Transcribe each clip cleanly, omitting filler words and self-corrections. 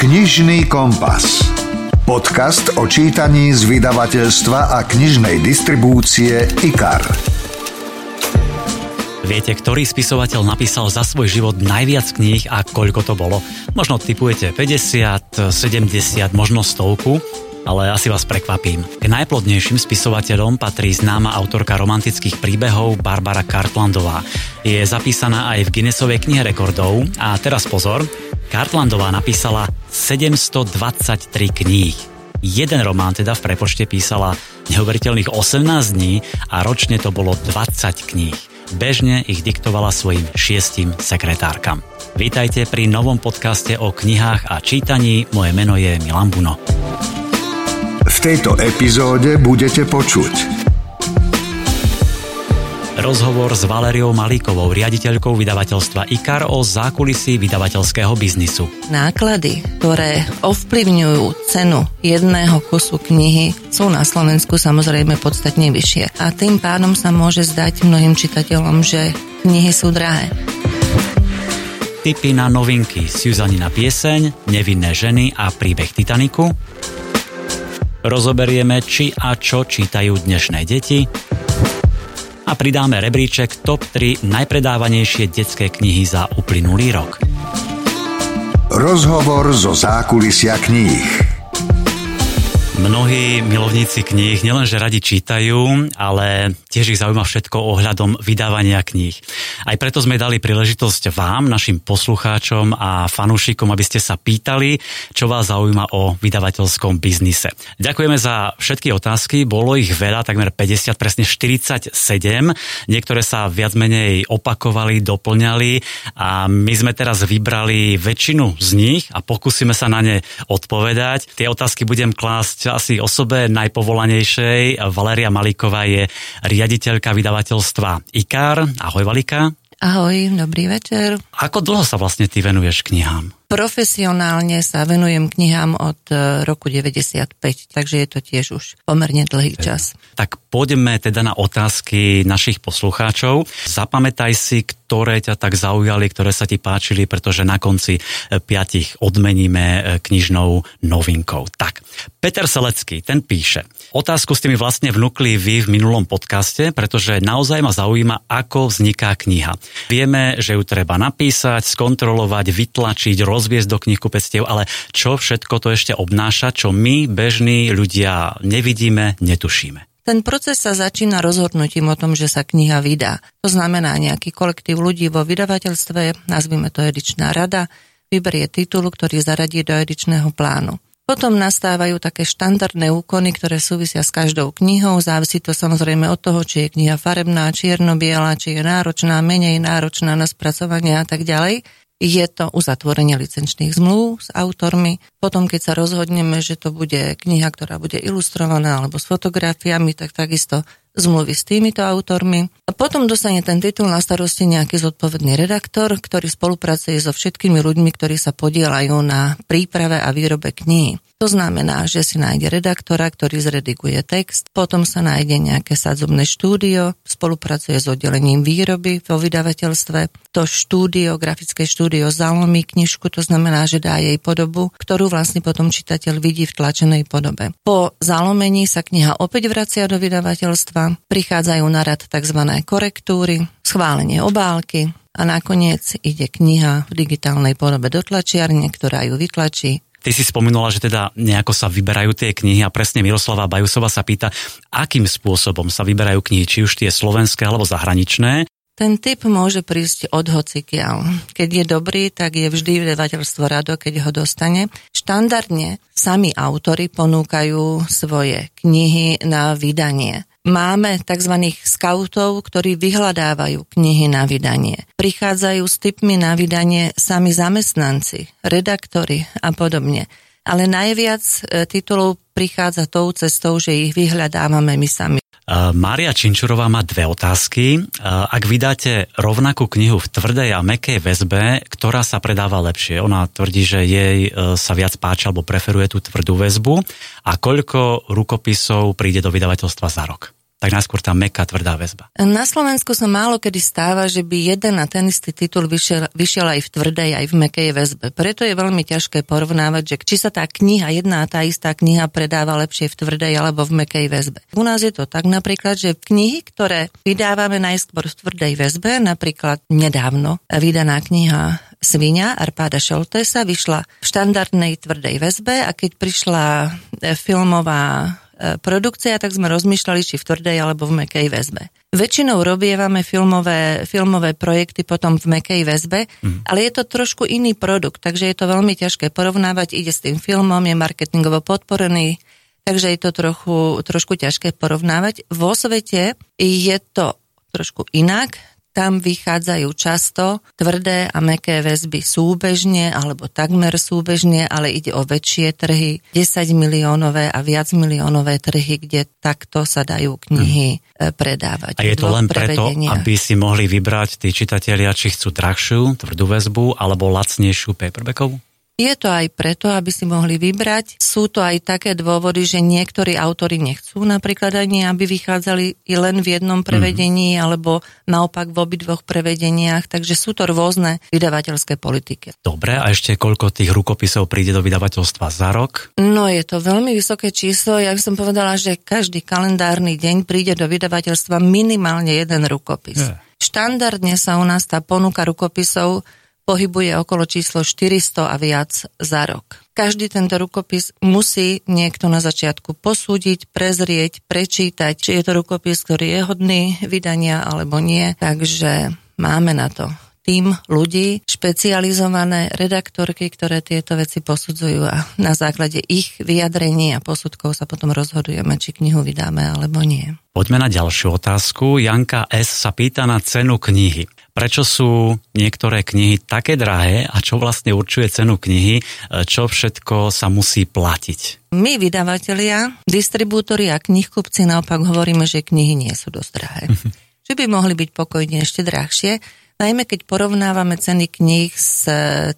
Knižný kompas. Podcast o čítaní z vydavateľstva a knižnej distribúcie IKAR. Viete, ktorý spisovateľ napísal za svoj život najviac kníh a koľko to bolo? Možno tipujete 50, 70, možno 100. Ale asi vás prekvapím. K najplodnejším spisovateľom patrí známa autorka romantických príbehov Barbara Cartlandová. Je zapísaná aj v Guinnessovej knihe rekordov a teraz pozor, Cartlandová napísala 723 kníh. Jeden román teda v prepočte písala neuveriteľných 18 dní a ročne to bolo 20 kníh. Bežne ich diktovala svojim 6 sekretárkam. Vítajte pri novom podcaste o knihách a čítaní. Moje meno je Milan Buno. V tejto epizóde budete počuť rozhovor s Valeriou Malíkovou, riaditeľkou vydavateľstva IKAR o zákulisí vydavateľského biznisu. Náklady, ktoré ovplyvňujú cenu jedného kusu knihy, sú na Slovensku samozrejme podstatne vyššie. A tým pádom sa môže zdať mnohým čitateľom, že knihy sú drahé. Tipy na novinky: Susanina pieseň, Nevinné ženy a Príbeh Titaniku. Rozoberieme, či a čo čítajú dnešné deti a pridáme rebríček TOP 3 najpredávanejšie detské knihy za uplynulý rok. Rozhovor zo zákulisia kníh. Mnohí milovníci kníh nielenže radi čítajú, ale tiež ich zaujíma všetko ohľadom vydávania kníh. Aj preto sme dali príležitosť vám, našim poslucháčom a fanúšikom, aby ste sa pýtali, čo vás zaujíma o vydavateľskom biznise. Ďakujeme za všetky otázky, bolo ich veľa, takmer 50, presne 47. Niektoré sa viac menej opakovali, doplňali a my sme teraz vybrali väčšinu z nich a pokúsime sa na ne odpovedať. Tie otázky budem klásť asi osobe najpovolanejšej. Valeria Malíková je riaditeľka vydavateľstva IKAR. Ahoj, Valika. Ahoj, dobrý večer. Ako dlho sa vlastne ty venuješ knihám? Profesionálne sa venujem knihám od roku 95, takže je to tiež už pomerne dlhý čas. Tak poďme teda na otázky našich poslucháčov. Zapamätaj si, ktoré ťa tak zaujali, ktoré sa ti páčili, pretože na konci 5 odmeníme knižnou novinkou. Tak, Peter Selecký, ten píše: otázku ste mi vlastne vnúkli vy v minulom podcaste, pretože naozaj ma zaujíma, ako vzniká kniha. Vieme, že ju treba napísať, skontrolovať, vytlačiť, rozviesť do knihkupectiev, ale čo všetko to ešte obnáša, čo my, bežní ľudia, nevidíme, netušíme? Ten proces sa začína rozhodnutím o tom, že sa kniha vydá. To znamená, nejaký kolektív ľudí vo vydavateľstve, nazvime to edičná rada, vyberie titul, ktorý zaradí do edičného plánu. Potom nastávajú také štandardné úkony, ktoré súvisia s každou knihou. Závisí to samozrejme od toho, či je kniha farebná, čierno-biela, či je náročná, menej náročná na spracovanie a tak ďalej. Je to uzatvorenie licenčných zmluv s autormi. Potom, keď sa rozhodneme, že to bude kniha, ktorá bude ilustrovaná alebo s fotografiami, tak takisto zmluvy s týmito autormi. A potom dostane ten titul na starosti nejaký zodpovedný redaktor, ktorý spolupracuje so všetkými ľuďmi, ktorí sa podieľajú na príprave a výrobe knihy. To znamená, že si nájde redaktora, ktorý zrediguje text, potom sa nájde nejaké sadzobné štúdio, spolupracuje s oddelením výroby vo vydavateľstve. To štúdio, grafické štúdio zalomí knižku, to znamená, že dá jej podobu, ktorú vlastne potom čitateľ vidí v tlačenej podobe. Po zalomení sa kniha opäť vracia do vydavateľstva, prichádzajú na rad tzv. Korektúry, schválenie obálky a nakoniec ide kniha v digitálnej podobe do tlačiarne, ktorá ju vytlačí. Ty si spomínala, že teda nejako sa vyberajú tie knihy a presne Miroslava Bajusova sa pýta, akým spôsobom sa vyberajú knihy, či už tie slovenské alebo zahraničné. Ten typ môže prísť od hocikiaľ. Keď je dobrý, tak je vždy vydavateľstvo rado, keď ho dostane. Štandardne sami autori ponúkajú svoje knihy na vydanie. Máme tzv. Skautov, ktorí vyhľadávajú knihy na vydanie. Prichádzajú s tipmi na vydanie sami zamestnanci, redaktori a podobne. Ale najviac titulov prichádza tou cestou, že ich vyhľadávame my sami. Mária Činčurová má dve otázky. Ak vydáte rovnakú knihu v tvrdej a mäkkej väzbe, ktorá sa predáva lepšie? Ona tvrdí, že jej sa viac páči alebo preferuje tú tvrdú väzbu. A koľko rukopisov príde do vydavateľstva za rok? tak najskôr tá mäkká, tvrdá väzba. Na Slovensku sa málo kedy stáva, že by jeden a ten istý titul vyšiel aj v tvrdej, aj v mäkkej väzbe. Preto je veľmi ťažké porovnávať, že či sa tá kniha, jedna a tá istá kniha predáva lepšie v tvrdej alebo v mäkkej väzbe. U nás je to tak napríklad, že knihy, ktoré vydávame najskôr v tvrdej väzbe, napríklad nedávno vydaná kniha Svinia Arpáda Soltésa vyšla v štandardnej tvrdej väzbe a keď prišla filmová produkcia, tak sme rozmýšľali, či v tvrdej alebo v mäkkej väzbe. Väčšinou robievame filmové projekty potom v mäkkej väzbe, ale je to trošku iný produkt, takže je to veľmi ťažké porovnávať, ide s tým filmom, je marketingovo podporený, takže je to trošku ťažké porovnávať. Vo svete je to trošku inak, tam vychádzajú často tvrdé a mäkké väzby súbežne alebo takmer súbežne, ale ide o väčšie trhy, 10 miliónové a viac miliónové trhy, kde takto sa dajú knihy predávať. A je to len preto, aby si mohli vybrať tí čitatelia, či chcú drahšiu tvrdú väzbu alebo lacnejšiu paperbackovú? Je to aj preto, aby si mohli vybrať. Sú to aj také dôvody, že niektorí autori nechcú napríklad ani, aby vychádzali i len v jednom prevedení, alebo naopak v obidvoch prevedeniach. Takže sú to rôzne vydavateľské politiky. Dobre, a ešte koľko tých rukopisov príde do vydavateľstva za rok? No je to veľmi vysoké číslo. Ja by som povedala, že každý kalendárny deň príde do vydavateľstva minimálne jeden rukopis. Yeah. Štandardne sa u nás tá ponuka rukopisov pohybuje okolo číslo 400 a viac za rok. Každý tento rukopis musí niekto na začiatku posúdiť, prezrieť, prečítať, či je to rukopis, ktorý je hodný vydania alebo nie. Takže máme na to tím ľudí, špecializované redaktorky, ktoré tieto veci posudzujú a na základe ich vyjadrení a posudkov sa potom rozhodujeme, či knihu vydáme alebo nie. Poďme na ďalšiu otázku. Janka S. sa pýta na cenu knihy. Prečo sú niektoré knihy také drahé a čo vlastne určuje cenu knihy, čo všetko sa musí platiť? My, vydavatelia, distribútori a knihkupci naopak hovoríme, že knihy nie sú dosť drahé. Že by mohli byť pokojne ešte drahšie, najmä keď porovnávame ceny kníh s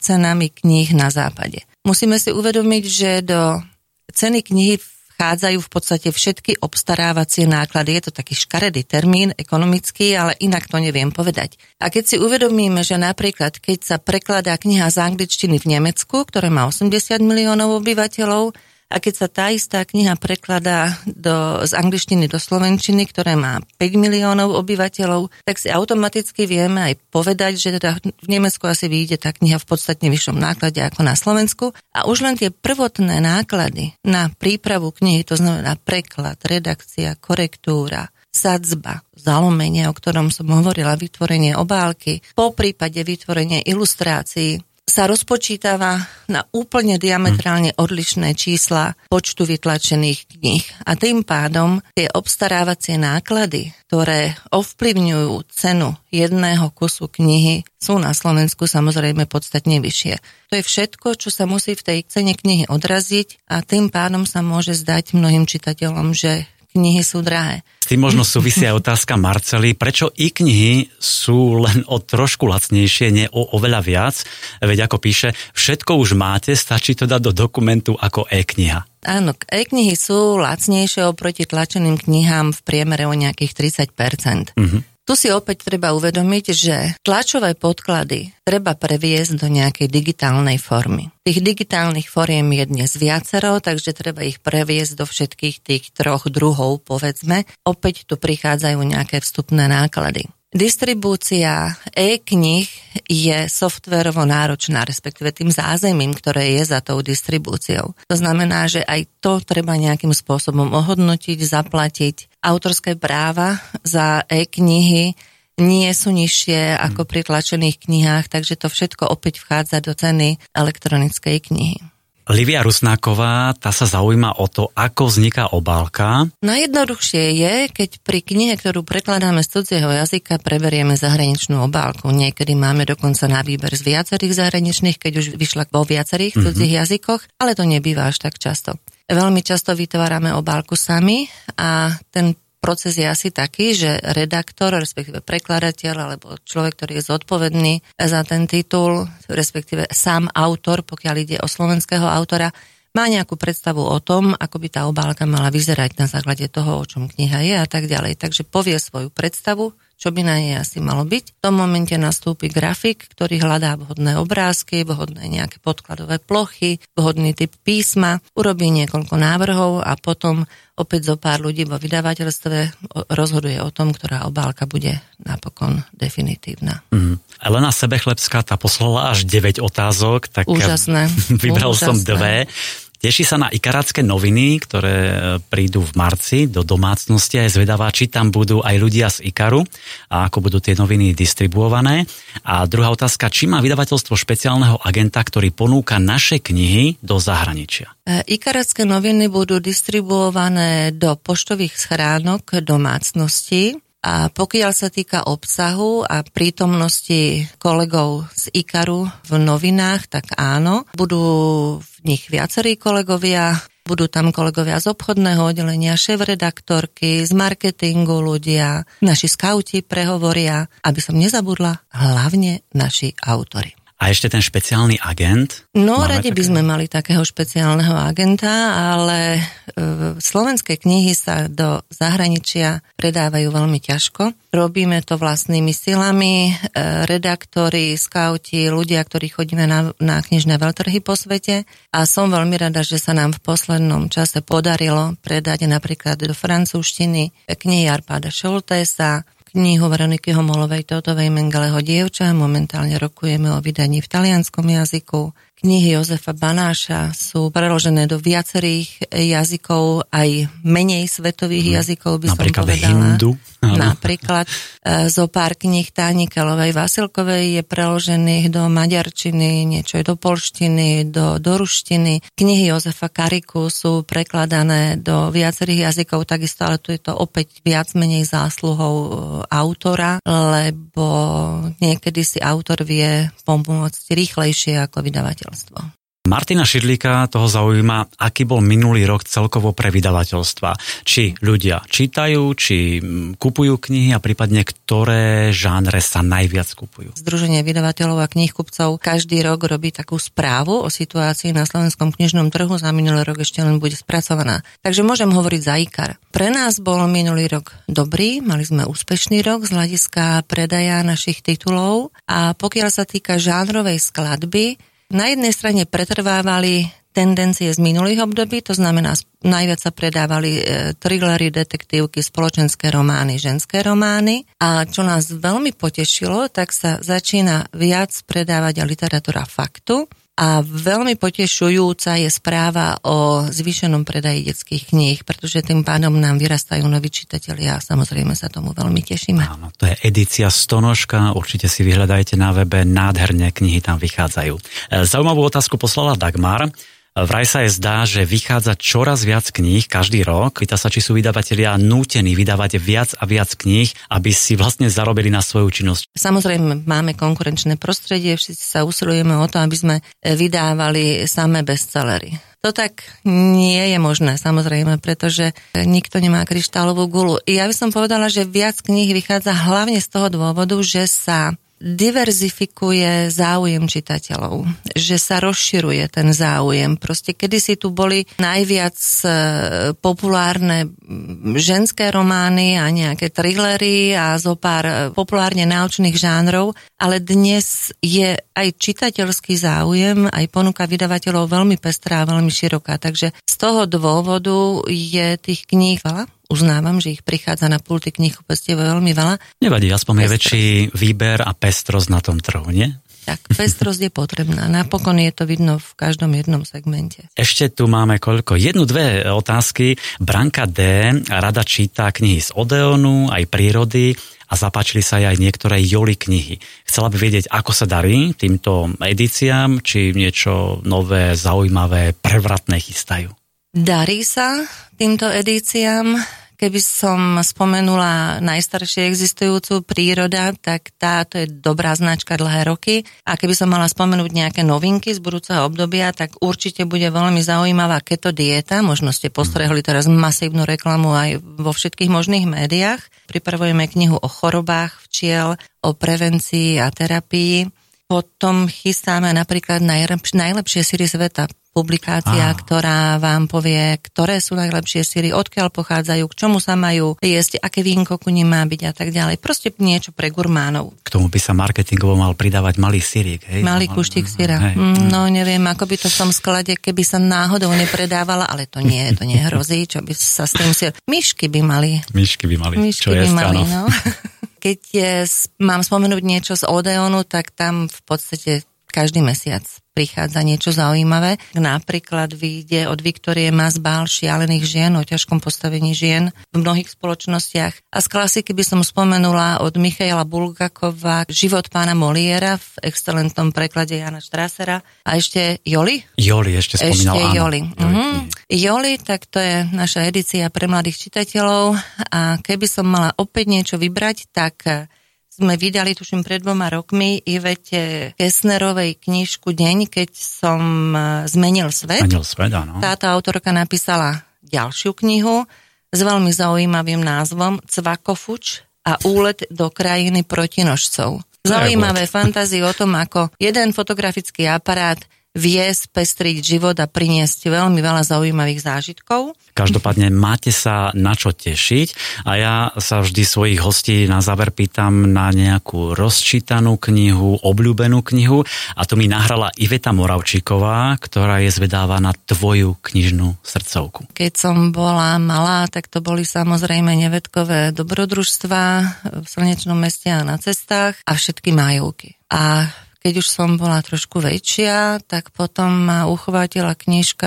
cenami kníh na západe. Musíme si uvedomiť, že do ceny knihy vchádzajú v podstate všetky obstarávacie náklady. Je to taký škaredý termín, ekonomický, ale inak to neviem povedať. A keď si uvedomíme, že napríklad, keď sa prekladá kniha z angličtiny v Nemecku, ktoré má 80 miliónov obyvateľov, a keď sa tá istá kniha prekladá z angličtiny do slovenčiny, ktoré má 5 miliónov obyvateľov, tak si automaticky vieme aj povedať, že teda v Nemecku asi vyjde tá kniha v podstatne vyššom náklade ako na Slovensku. A už len tie prvotné náklady na prípravu knihy, to znamená preklad, redakcia, korektúra, sadzba, zalomenie, o ktorom som hovorila, vytvorenie obálky, po prípade vytvorenie ilustrácií, sa rozpočítava na úplne diametrálne odlišné čísla počtu vytlačených kníh. A tým pádom tie obstarávacie náklady, ktoré ovplyvňujú cenu jedného kusu knihy, sú na Slovensku samozrejme podstatne vyššie. To je všetko, čo sa musí v tej cene knihy odraziť a tým pádom sa môže zdať mnohým čitateľom, že knihy sú drahé. S tým možno súvisí aj otázka Marcely, prečo i-knihy sú len o trošku lacnejšie, nie o oveľa viac. Veď ako píše, všetko už máte, stačí to dať do dokumentu ako e-kniha. Áno, e-knihy sú lacnejšie oproti tlačeným knihám v priemere o nejakých 30%. Tu si opäť treba uvedomiť, že tlačové podklady treba previesť do nejakej digitálnej formy. Tých digitálnych foriem je dnes viacero, takže treba ich previesť do všetkých tých troch druhov, povedzme. Opäť tu prichádzajú nejaké vstupné náklady. Distribúcia e-knih je softvérovo náročná, respektíve tým zázemím, ktoré je za tou distribúciou. To znamená, že aj to treba nejakým spôsobom ohodnotiť, zaplatiť. Autorské práva za e-knihy nie sú nižšie ako pri tlačených knihách, takže to všetko opäť vchádza do ceny elektronickej knihy. Livia Rusnáková, tá sa zaujíma o to, ako vzniká obálka. Najjednoduchšie je, keď pri knihe, ktorú prekladáme z cudzieho jazyka, preberieme zahraničnú obálku. Niekedy máme dokonca na výber z viacerých zahraničných, keď už vyšla vo viacerých cudzích jazykoch, ale to nebýva až tak často. Veľmi často vytvárame obálku sami a ten proces je asi taký, že redaktor, respektíve prekladateľ alebo človek, ktorý je zodpovedný za ten titul, respektíve sám autor, pokiaľ ide o slovenského autora, má nejakú predstavu o tom, ako by tá obálka mala vyzerať na základe toho, o čom kniha je a tak ďalej. Takže povie svoju predstavu, čo by na nej asi malo byť. V tom momente nastúpi grafik, ktorý hľadá vhodné obrázky, vhodné nejaké podkladové plochy, vhodný typ písma, urobí niekoľko návrhov a potom opäť zo pár ľudí vo vydavateľstve rozhoduje o tom, ktorá obálka bude napokon definitívna. Elena Sebechlebská tá poslala až 9 otázok, tak úžasné. Vybral úžasné. Som dve. Teší sa na ikarácké noviny, ktoré prídu v marci do domácnosti a je zvedavá, či tam budú aj ľudia z Ikaru a ako budú tie noviny distribuované. A druhá otázka, či má vydavateľstvo špeciálneho agenta, ktorý ponúka naše knihy do zahraničia? Ikarácké noviny budú distribuované do poštových schránok domácnosti. A pokiaľ sa týka obsahu a prítomnosti kolegov z Ikaru v novinách, tak áno, budú v nich viacerí kolegovia, budú tam kolegovia z obchodného oddelenia, šéfredaktorky, z marketingu ľudia, naši skauti prehovoria, aby som nezabudla, hlavne naši autori. A ešte ten špeciálny agent? No, radi by sme mali takého špeciálneho agenta, ale slovenské knihy sa do zahraničia predávajú veľmi ťažko. Robíme to vlastnými silami, redaktori, skauti, ľudia, ktorí chodíme na knižné veľtrhy po svete. A som veľmi rada, že sa nám v poslednom čase podarilo predať napríklad do francúzštiny knihy Arpáda Soltésa, knihu Veroniky Homolovej Totovej Mengeleho dievča, momentálne rokujeme o vydaní v talianskom jazyku. Knihy Jozefa Banáša sú preložené do viacerých jazykov, aj menej svetových jazykov, by som povedala. Napríklad hindu. Napríklad zo pár knih Tánikálovej Vasilkovej je preložených do maďarčiny, niečo je do polštiny, do ruštiny. Knihy Jozefa Kariku sú prekladané do viacerých jazykov, takisto, ale tu je to opäť viac menej zásluhou autora, lebo niekedy si autor vie pomôcť rýchlejšie ako vydavateľstvo. Martina Šidlíka toho zaujíma, aký bol minulý rok celkovo pre vydavateľstva. Či ľudia čítajú, či kupujú knihy a prípadne ktoré žánre sa najviac kupujú. Združenie vydavateľov a knihkupcov každý rok robí takú správu o situácii na slovenskom knižnom trhu. Za minulý rok ešte len bude spracovaná. Takže môžem hovoriť za IKAR. Pre nás bol minulý rok dobrý, mali sme úspešný rok z hľadiska predaja našich titulov a pokiaľ sa týka žánrovej skladby, na jednej strane pretrvávali tendencie z minulých období, to znamená, najviac sa predávali thrillery, detektívky, spoločenské romány, ženské romány. A čo nás veľmi potešilo, tak sa začína viac predávať literatúra faktu. A veľmi potešujúca je správa o zvýšenom predaji detských kníh, pretože tým pádom nám vyrastajú noví čitatelia a samozrejme sa tomu veľmi tešíme. Áno, to je edícia Stonožka, určite si vyhľadajte na webe, nádherné knihy tam vychádzajú. Zaujímavú otázku poslala Dagmar. Vraj sa jej zdá, že vychádza čoraz viac kníh každý rok. Pýta sa, či sú vydavatelia nútení vydávať viac a viac kníh, aby si vlastne zarobili na svoju činnosť. Samozrejme, máme konkurenčné prostredie, všetci sa usilujeme o to, aby sme vydávali samé bestsellery. To tak nie je možné, samozrejme, pretože nikto nemá kryštálovú gulu. Ja by som povedala, že viac kníh vychádza hlavne z toho dôvodu, že sa diverzifikuje záujem čitateľov, že sa rozširuje ten záujem. Proste kedysi tu boli najviac populárne ženské romány a nejaké thrillery a zo pár populárne náučných žánrov, ale dnes je aj čitateľský záujem, aj ponuka vydavateľov veľmi pestrá, veľmi široká. Takže z toho dôvodu je tých kníh veľa. Uznávam, že ich prichádza na pulty knihkupectiev veľmi veľa. Nevadí, aspoň je väčší výber a pestrosť na tom trhu, nie? Tak, pestrosť je potrebná. Napokon je to vidno v každom jednom segmente. Ešte tu máme koľko? Jednu, dve otázky. Branka D. rada číta knihy z Odeonu, aj prírody a zapáčili sa aj niektoré Joli knihy. Chcela by vedieť, ako sa darí týmto edíciám, či niečo nové, zaujímavé, prevratné chystajú. Darí sa týmto edíciám. Keby som spomenula najstaršie existujúcu Príroda, tak táto je dobrá značka dlhé roky. A keby som mala spomenúť nejaké novinky z budúceho obdobia, tak určite bude veľmi zaujímavá keto dieta. Možno ste postrehli teraz masívnu reklamu aj vo všetkých možných médiách. Pripravujeme knihu o chorobách včiel, o prevencii a terapii. Potom chystáme napríklad najlepšie síry sveta. Publikácia, ktorá vám povie, ktoré sú najlepšie síry, odkiaľ pochádzajú, k čomu sa majú jesť, aké vínko ku nim má byť a tak ďalej. Proste niečo pre gurmánov. K tomu by sa marketingovo mal pridávať malý syrík. Malý kuštík syra. No neviem, ako by to v tom sklade, keby sa náhodou nepredávala, ale to nie hrozí, čo by sa s tým si... Myšky by mali. Čo by mali, no. Keď mám spomenúť niečo z Odeonu, tak tam v podstate každý mesiac prichádza niečo zaujímavé. Napríklad vyjde od Viktorie Masbál Šialených žien, o ťažkom postavení žien v mnohých spoločnostiach. A z klasiky by som spomenula od Michaila Bulgakova Život pána Moliéra v excelentnom preklade Jana Strassera. A ešte Joli? Joli, ešte spomínala. Joli, tak to je naša edícia pre mladých čitateľov. A keby som mala opäť niečo vybrať, tak... sme vydali, tuším, pred 2 rokmi Ivete Kessnerovej knižku Deň, keď som zmenil svet. Zmenil svet, áno. Táto autorka napísala ďalšiu knihu s veľmi zaujímavým názvom Cvakofuč a úlet do krajiny protinožcov. Zaujímavé fantázie o tom, ako jeden fotografický aparát vie spestriť život a priniesť veľmi veľa zaujímavých zážitkov. Každopádne máte sa na čo tešiť a ja sa vždy svojich hostí na záver pýtam na nejakú rozčítanú knihu, obľúbenú knihu a to mi nahrala Iveta Moravčíková, ktorá je zvedáva na tvoju knižnú srdcovku. Keď som bola malá, tak to boli samozrejme nevedkové dobrodružstva v Slnečnom meste a na cestách a všetky majovky. A keď už som bola trošku väčšia, tak potom ma uchvátila knižka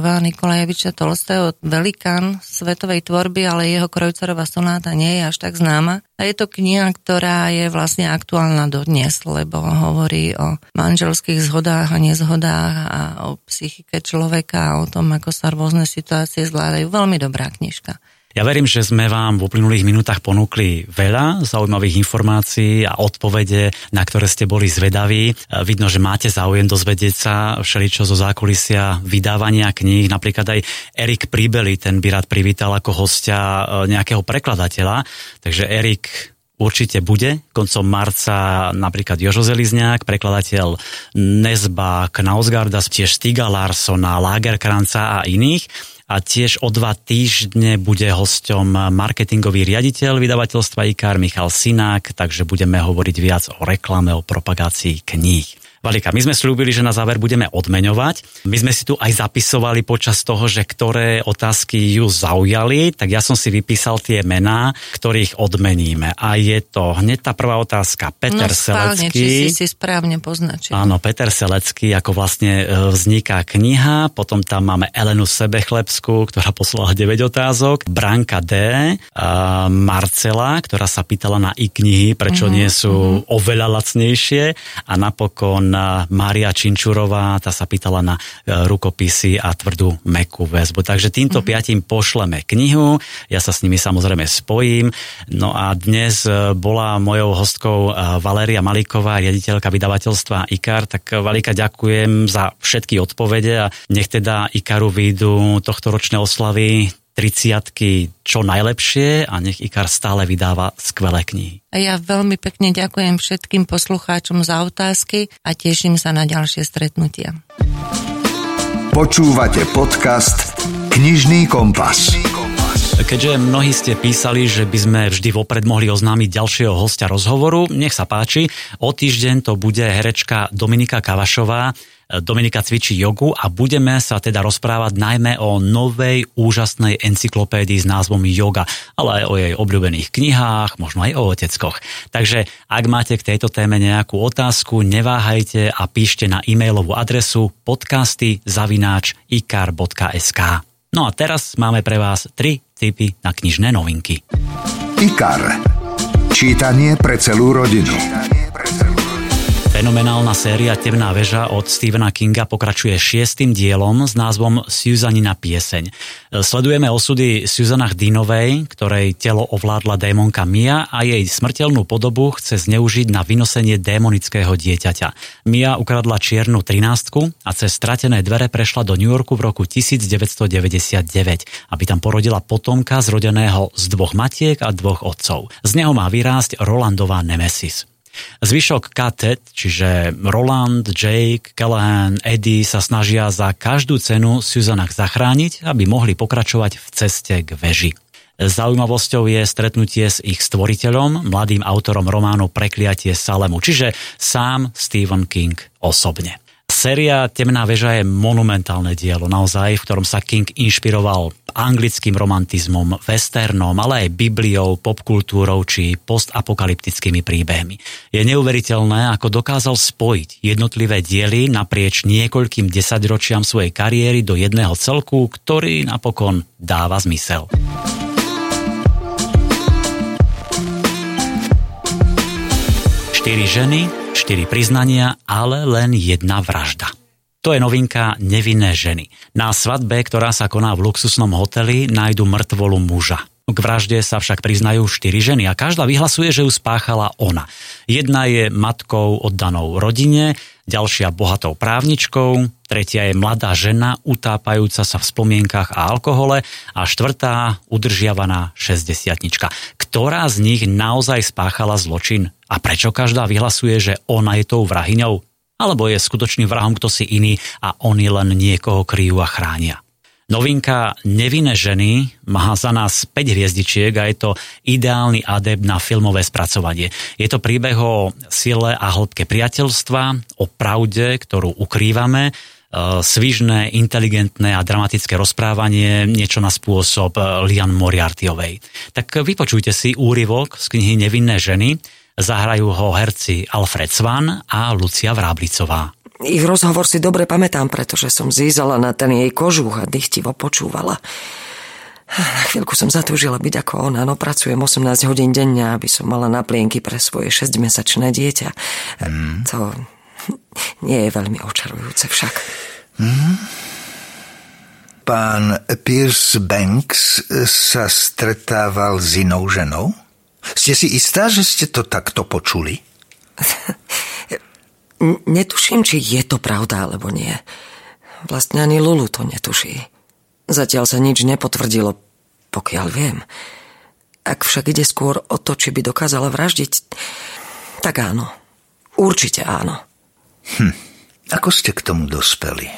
Leva Nikolajeviča Tolstého, velikán svetovej tvorby, ale jeho Krajucerová sonáta nie je až tak známa. A je to kniha, ktorá je vlastne aktuálna dodnes, lebo hovorí o manželských zhodách a nezhodách a o psychike človeka a o tom, ako sa rôzne situácie zvládajú. Veľmi dobrá knižka. Ja verím, že sme vám v uplynulých minútach ponúkli veľa zaujímavých informácií a odpovede, na ktoré ste boli zvedaví. Vidno, že máte záujem dozvedieť sa všeličo zo zákulisia vydávania kníh. Napríklad aj Erik Príbeli, ten by rád privítal ako hostia nejakého prekladateľa. Takže Erik určite bude. Koncom marca napríklad Jožo Zelizňák, prekladateľ Nesba, Knausgarda, tiež Stiga Larsona, Lagerkranca a iných. A tiež o 2 týždne bude hosťom marketingový riaditeľ vydavateľstva IKAR Michal Sinák, takže budeme hovoriť viac o reklame, o propagácii kníh. Valika, my sme slúbili, že na záver budeme odmeňovať. My sme si tu aj zapisovali počas toho, že ktoré otázky ju zaujali, tak ja som si vypísal tie mená, ktorých odmeníme. A je to hneď tá prvá otázka. Peter Selecký. Spálne, či si správne poznačil. Áno, Peter Selecký, ako vlastne vzniká kniha. Potom tam máme Elenu Sebechlebskú, ktorá poslala 9 otázok. Branka D. Marcela, ktorá sa pýtala na i-knihy, prečo nie sú oveľa lacnejšie. A napokon Mária Činčurová, tá sa pýtala na rukopisy a tvrdú mäkkú väzbu. Takže týmto 5 pošleme knihu, ja sa s nimi samozrejme spojím. No a dnes bola mojou hostkou Valeria Malíková, riaditeľka vydavateľstva IKAR. Tak Valika, ďakujem za všetky odpovede a nech teda IKARu výjdu tohtoročné oslavy 30-ky čo najlepšie a nech IKAR stále vydáva skvelé knihy. Ja veľmi pekne ďakujem všetkým poslucháčom za otázky a teším sa na ďalšie stretnutia. Počúvate podcast Knižný kompas. Keďže mnohí ste písali, že by sme vždy vopred mohli oznámiť ďalšieho hostia rozhovoru, nech sa páči, o týždeň to bude herečka Dominika Kavašová. Dominika cvičí jogu a budeme sa teda rozprávať najmä o novej úžasnej encyklopédii s názvom Yoga, ale aj o jej obľúbených knihách, možno aj o oteckoch. Takže ak máte k tejto téme nejakú otázku, neváhajte a píšte na e-mailovú adresu podcasty@ikar.sk. No a teraz máme pre vás 3 tipy na knižné novinky. IKAR. Čítanie pre celú rodinu. Fenomenálna séria Temná veža od Stephena Kinga pokračuje 6. dielom s názvom Susanina pieseň. Sledujeme osudy Susanach Dinovej, ktorej telo ovládla démonka Mia a jej smrteľnú podobu chce zneužiť na vynosenie démonického dieťaťa. Mia ukradla čiernu 13 a cez stratené dvere prešla do New Yorku v roku 1999, aby tam porodila potomka zrodeného z 2 matiek a 2 otcov. Z neho má vyrásť Rolandová Nemesis. Zvyšok katet, čiže Roland, Jake, Callahan, Eddie sa snažia za každú cenu Susanach zachrániť, aby mohli pokračovať v ceste k veži. Zaujímavosťou je stretnutie s ich stvoriteľom, mladým autorom románu Prekliatie Salemu, čiže sám Stephen King osobne. Séria Temná veža je monumentálne dielo, naozaj, v ktorom sa King inšpiroval anglickým romantizmom, westernom, ale aj bibliou, popkultúrou či postapokalyptickými príbehmi. Je neuveriteľné, ako dokázal spojiť jednotlivé diely naprieč niekoľkým desaťročiam svojej kariéry do jedného celku, ktorý napokon dáva zmysel. Štyri ženy, 4 priznania, ale len 1 vražda. To je novinka Nevinné ženy. Na svadbe, ktorá sa koná v luxusnom hoteli, nájdu mŕtvolu muža. K vražde sa však priznajú 4 ženy a každá vyhlasuje, že ju spáchala ona. Jedna je matkou oddanou rodine, ďalšia bohatou právničkou, tretia je mladá žena utápajúca sa v spomienkach a alkohole a štvrtá udržiavaná 60-tnička. Ktorá z nich naozaj spáchala zločin? A prečo každá vyhlasuje, že ona je tou vrahyňou? Alebo je skutočným vrahom kto si iný a oni len niekoho kryjú a chránia? Novinka Nevinné ženy má za nás 5 hviezdičiek a je to ideálny adept na filmové spracovanie. Je to príbeh o sile a hĺbke priateľstva, o pravde, ktorú ukrývame, svižné, inteligentné a dramatické rozprávanie, niečo na spôsob Lian Moriartyovej. Tak vypočujte si úryvok z knihy Nevinné ženy. Zahrajú ho herci Alfred Svan a Lucia Vráblicová. Ich rozhovor si dobre pamätám, pretože som zízala na ten jej kožuch a dychtivo počúvala. Na chvíľku som zatúžila byť ako ona, no pracujem 18 hodín denne, aby som mala naplienky pre svoje 6-mesačné dieťa. To nie je veľmi očarujúce však. Pán Pierce Banks sa stretával s inou ženou? Ste si istá, že ste to takto počuli? Netuším, či je to pravda, alebo nie. Vlastne ani Lulu to netuší. Zatiaľ sa nič nepotvrdilo, pokiaľ viem. Ak však ide skôr o to, či by dokázala vraždiť, tak áno. Určite áno. Ako ste k tomu dospeli?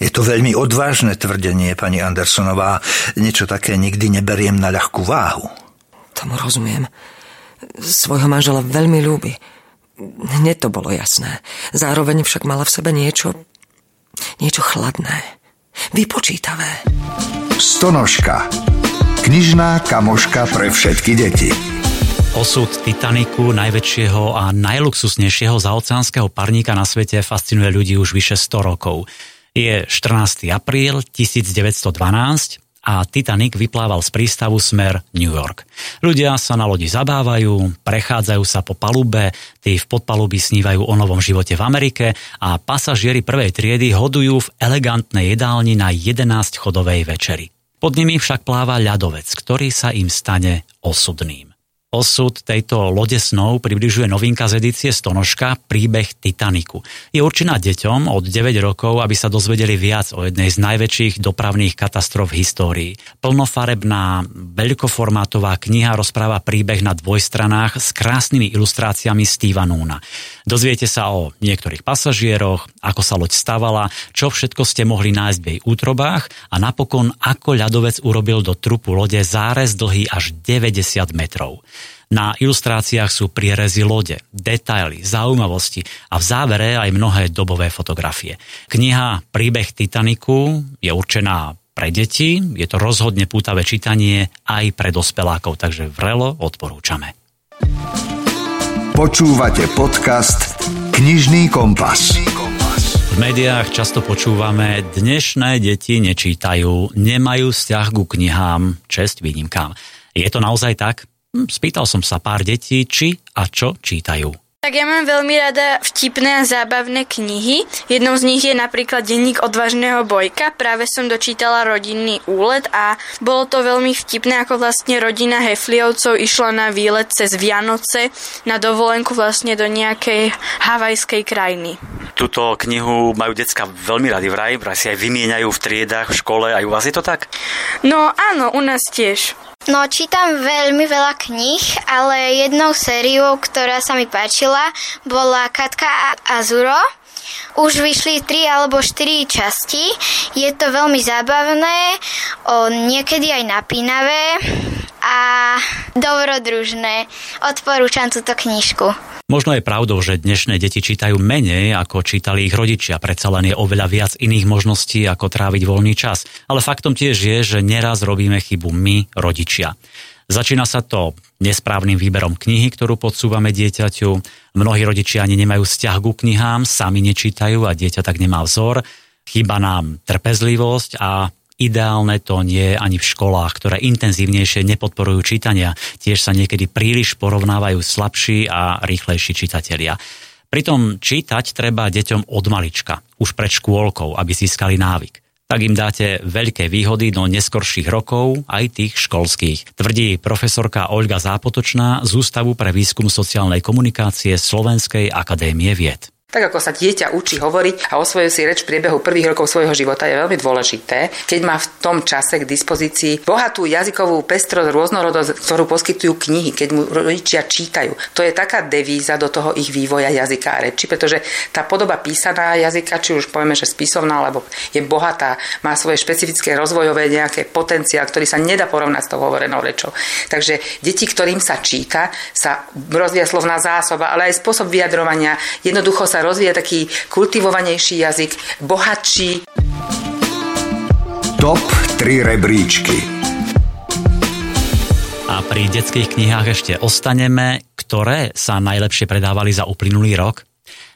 Je to veľmi odvážne tvrdenie, pani Andersonová. Niečo také nikdy neberiem na ľahkú váhu. Tomu rozumiem. Svojho manžela veľmi ľúbi. Hneď to bolo jasné. Zároveň však mala v sebe niečo chladné. Vypočítavé. Stonožka. Knižná kamoška pre všetky deti. Osud Titaniku, najväčšieho a najluxusnejšieho zaoceánskeho parníka na svete, fascinuje ľudí už vyše 100 rokov. Je 14. apríl 1912 a Titanic vyplával z prístavu smer New York. Ľudia sa na lodi zabávajú, prechádzajú sa po palube, tí v podpalubí snívajú o novom živote v Amerike a pasažieri prvej triedy hodujú v elegantnej jedálni na 11-chodovej večeri. Pod nimi však pláva ľadovec, ktorý sa im stane osudným. Osud tejto lode snov približuje novinka z edície Stonožka Príbeh Titaniku. Je určená deťom od 9 rokov, aby sa dozvedeli viac o jednej z najväčších dopravných katastrof v histórii. Plnofarebná, veľkoformátová kniha rozpráva príbeh na dvojstranách s krásnymi ilustráciami Steva Noona. Dozviete sa o niektorých pasažieroch, ako sa loď stavala, čo všetko ste mohli nájsť v jej útrobách a napokon ako ľadovec urobil do trupu lode zárez dlhý až 90 metrov. Na ilustráciách sú prierezy lode, detaily, zaujímavosti a v závere aj mnohé dobové fotografie. Kniha Príbeh Titaniku je určená pre deti, je to rozhodne pútavé čítanie aj pre dospelákov, takže vrelo odporúčame. Počúvate podcast Knižný kompas. V médiách často počúvame, dnešné deti nečítajú, nemajú vzťah ku knihám, česť výnimkám. Je to naozaj tak? Spýtal som sa pár detí, či a čo čítajú. Tak ja mám veľmi rada vtipné a zábavné knihy. Jednou z nich je napríklad Denník odvážneho Bojka. Práve som dočítala Rodinný úlet a bolo to veľmi vtipné, ako vlastne rodina Hefliovcov išla na výlet cez Vianoce na dovolenku vlastne do nejakej havajskej krajiny. Túto knihu majú decka veľmi rady vraj si aj vymieňajú v triedách, v škole. Aj u vás je to tak? No áno, u nás tiež. No, čítam veľmi veľa kníh, ale jednou sériou, ktorá sa mi páčila, bola Katka a Azuro. Už vyšli 3 alebo 4 časti. Je to veľmi zábavné, niekedy aj napínavé a dobrodružné. Odporúčam túto knižku. Možno je pravdou, že dnešné deti čítajú menej, ako čítali ich rodičia. Predsa len je oveľa viac iných možností, ako tráviť voľný čas. Ale faktom tiež je, že neraz robíme chybu my, rodičia. Začína sa to nesprávnym výberom knihy, ktorú podsúvame dieťaťu. Mnohí rodičia ani nemajú vzťah ku knihám, sami nečítajú a dieťa tak nemá vzor. Chýba nám trpezlivosť a ideálne to nie je ani v školách, ktoré intenzívnejšie nepodporujú čítania. Tiež sa niekedy príliš porovnávajú slabší a rýchlejší čitatelia. Pritom čítať treba deťom od malička, už pred škôlkou, aby získali návyk. Tak im dáte veľké výhody do neskorších rokov, aj tých školských, tvrdí profesorka Olga Zápotočná z Ústavu pre výskum sociálnej komunikácie Slovenskej akadémie vied. Tak ako sa dieťa učí hovoriť a osvojuje si reč v priebehu prvých rokov svojho života, je veľmi dôležité, keď má v tom čase k dispozícii bohatú jazykovú pestrosť, rôznorodosť, ktorú poskytujú knihy, keď mu rodičia čítajú. To je taká devíza do toho ich vývoja jazyka a reči, pretože tá podoba písaná jazyka, či už povieme, že spisovná, alebo je bohatá, má svoje špecifické rozvojové nejaké potenciál, ktorý sa nedá porovnať s tou hovorenou rečou. Takže deti, ktorým sa číta, sa rozvíja slovná zásoba, ale aj spôsob vyjadrovania, jednoducho sa rozvíja taký kultivovanejší jazyk, bohatší. Top 3 rebríčky. A pri detských knihách ešte ostaneme, ktoré sa najlepšie predávali za uplynulý rok.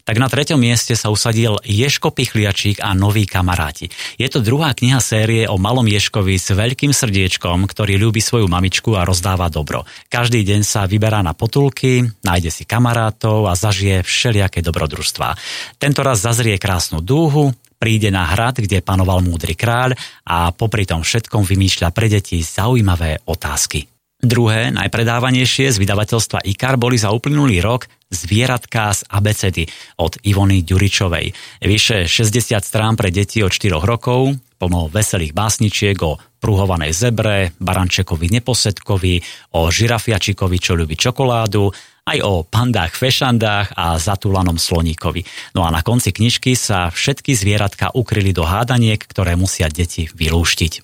Tak na 3. mieste sa usadil Ježko Pichliačík a noví kamaráti. Je to druhá kniha série o malom Ježkovi s veľkým srdiečkom, ktorý ľúbi svoju mamičku a rozdáva dobro. Každý deň sa vyberá na potulky, nájde si kamarátov a zažije všelijaké dobrodružstvá. Tentoraz zazrie krásnu dúhu, príde na hrad, kde panoval múdry kráľ a popri tom všetkom vymýšľa pre deti zaujímavé otázky. Druhé, najpredávanejšie z vydavateľstva IKAR boli za uplynulý rok Zvieratká z abecedy od Ivony Ďuričovej. Vyše 60 strán pre deti od 4 rokov, plno veselých básničiek o pruhovanej zebre, barančekovi neposedkovi, o žirafiačikovi, čo ľubí čokoládu, aj o pandách, fešandách a zatúlanom sloníkovi. No a na konci knižky sa všetky zvieratka ukryli do hádaniek, ktoré musia deti vylúštiť.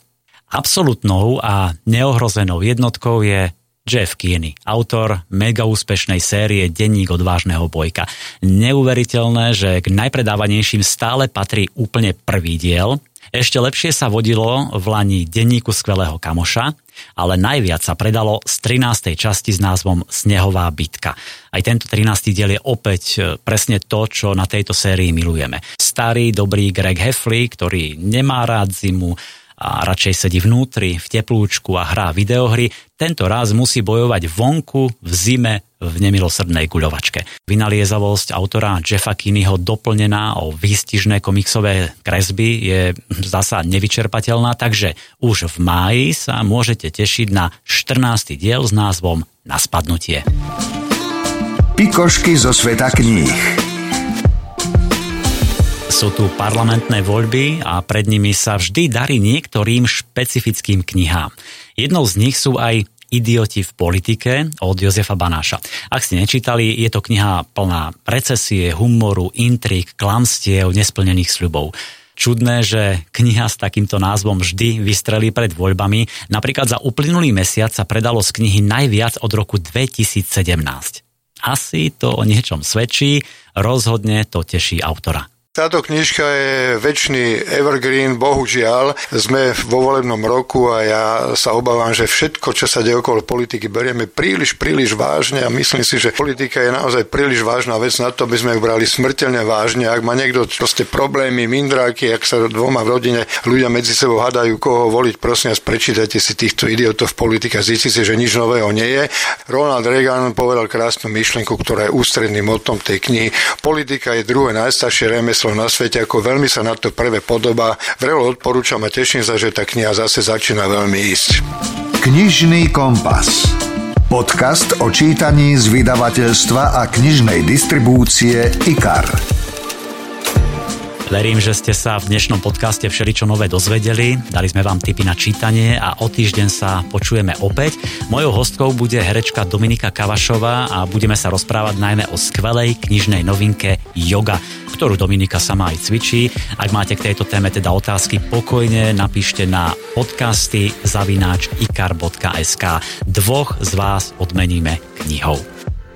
Absolutnou a neohrozenou jednotkou je Jeff Keighley, autor mega úspešnej série Denník odvážneho bojka. Neuveriteľné, že k najpredávanejším stále patrí úplne prvý diel. Ešte lepšie sa vodilo v lani Denníku skvelého kamoša, ale najviac sa predalo z 13. časti s názvom Snehová bitka. Aj tento 13. diel je opäť presne to, čo na tejto sérii milujeme. Starý, dobrý Greg Heffley, ktorý nemá rád zimu, a radšej sedí vnútri, v teplúčku a hrá videohry, tento raz musí bojovať vonku, v zime, v nemilosrdnej guľovačke. Vynaliezavosť autora Jeffa Keighleyho doplnená o výstižné komiksové kresby je zasa nevyčerpateľná, takže už v máji sa môžete tešiť na 14. diel s názvom Na spadnutie. Pikošky zo sveta kníh. Sú tu parlamentné voľby a pred nimi sa vždy darí niektorým špecifickým knihám. Jednou z nich sú aj Idioti v politike od Jozefa Banáša. Ak ste nečítali, je to kniha plná recesie, humoru, intrík, klamstiev, nesplnených sľubov. Čudné, že kniha s takýmto názvom vždy vystrelí pred voľbami. Napríklad za uplynulý mesiac sa predalo z knihy najviac od roku 2017. Asi to o niečom svedčí, rozhodne to teší autora. Táto knižka je večný evergreen, bohužiaľ. Sme vo volebnom roku a ja sa obávam, že všetko, čo sa deje okolo politiky, berieme príliš vážne a myslím si, že politika je naozaj príliš vážna vec na to, aby sme ju brali smrteľne vážne. Ak má niekto proste problémy, mindráky, ak sa dvoma v rodine ľudia medzi sebou hadajú, koho voliť, prosím vás, prečítajte si týchto idiotov v politike a zistite si, že nič nového nie je. Ronald Reagan povedal krásnu myšlienku, ktorá je ústredným motom tej knihy. Politika je druhé najstaršie remeslo na svete, ako veľmi sa na to prvé podobá. Vrelo odporúčam a teším sa, že tá kniha zase začína veľmi ísť. Knižný kompas. Podcast o čítaní z vydavateľstva a knižnej distribúcie IKAR. Verím, že ste sa v dnešnom podcaste všeličo nové dozvedeli. Dali sme vám tipy na čítanie a o týždeň sa počujeme opäť. Mojou hostkou bude herečka Dominika Kavašová a budeme sa rozprávať najmä o skvelej knižnej novinke Yoga, ktorú Dominika sama aj cvičí. Ak máte k tejto téme teda otázky, pokojne napíšte na podcasty@ikar.sk. Dvoch z vás odmeníme knihou.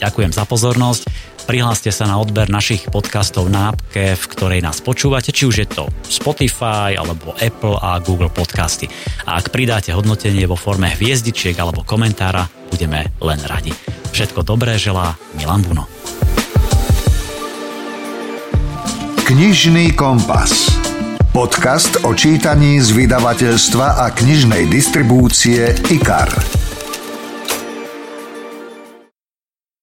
Ďakujem za pozornosť. Prihláste sa na odber našich podcastov na appke, v ktorej nás počúvate, či už je to Spotify, alebo Apple a Google Podcasty. A ak pridáte hodnotenie vo forme hviezdičiek alebo komentára, budeme len radi. Všetko dobré želá Milan Buno. Knižný kompas. Podcast o čítaní z vydavateľstva a knižnej distribúcie IKAR.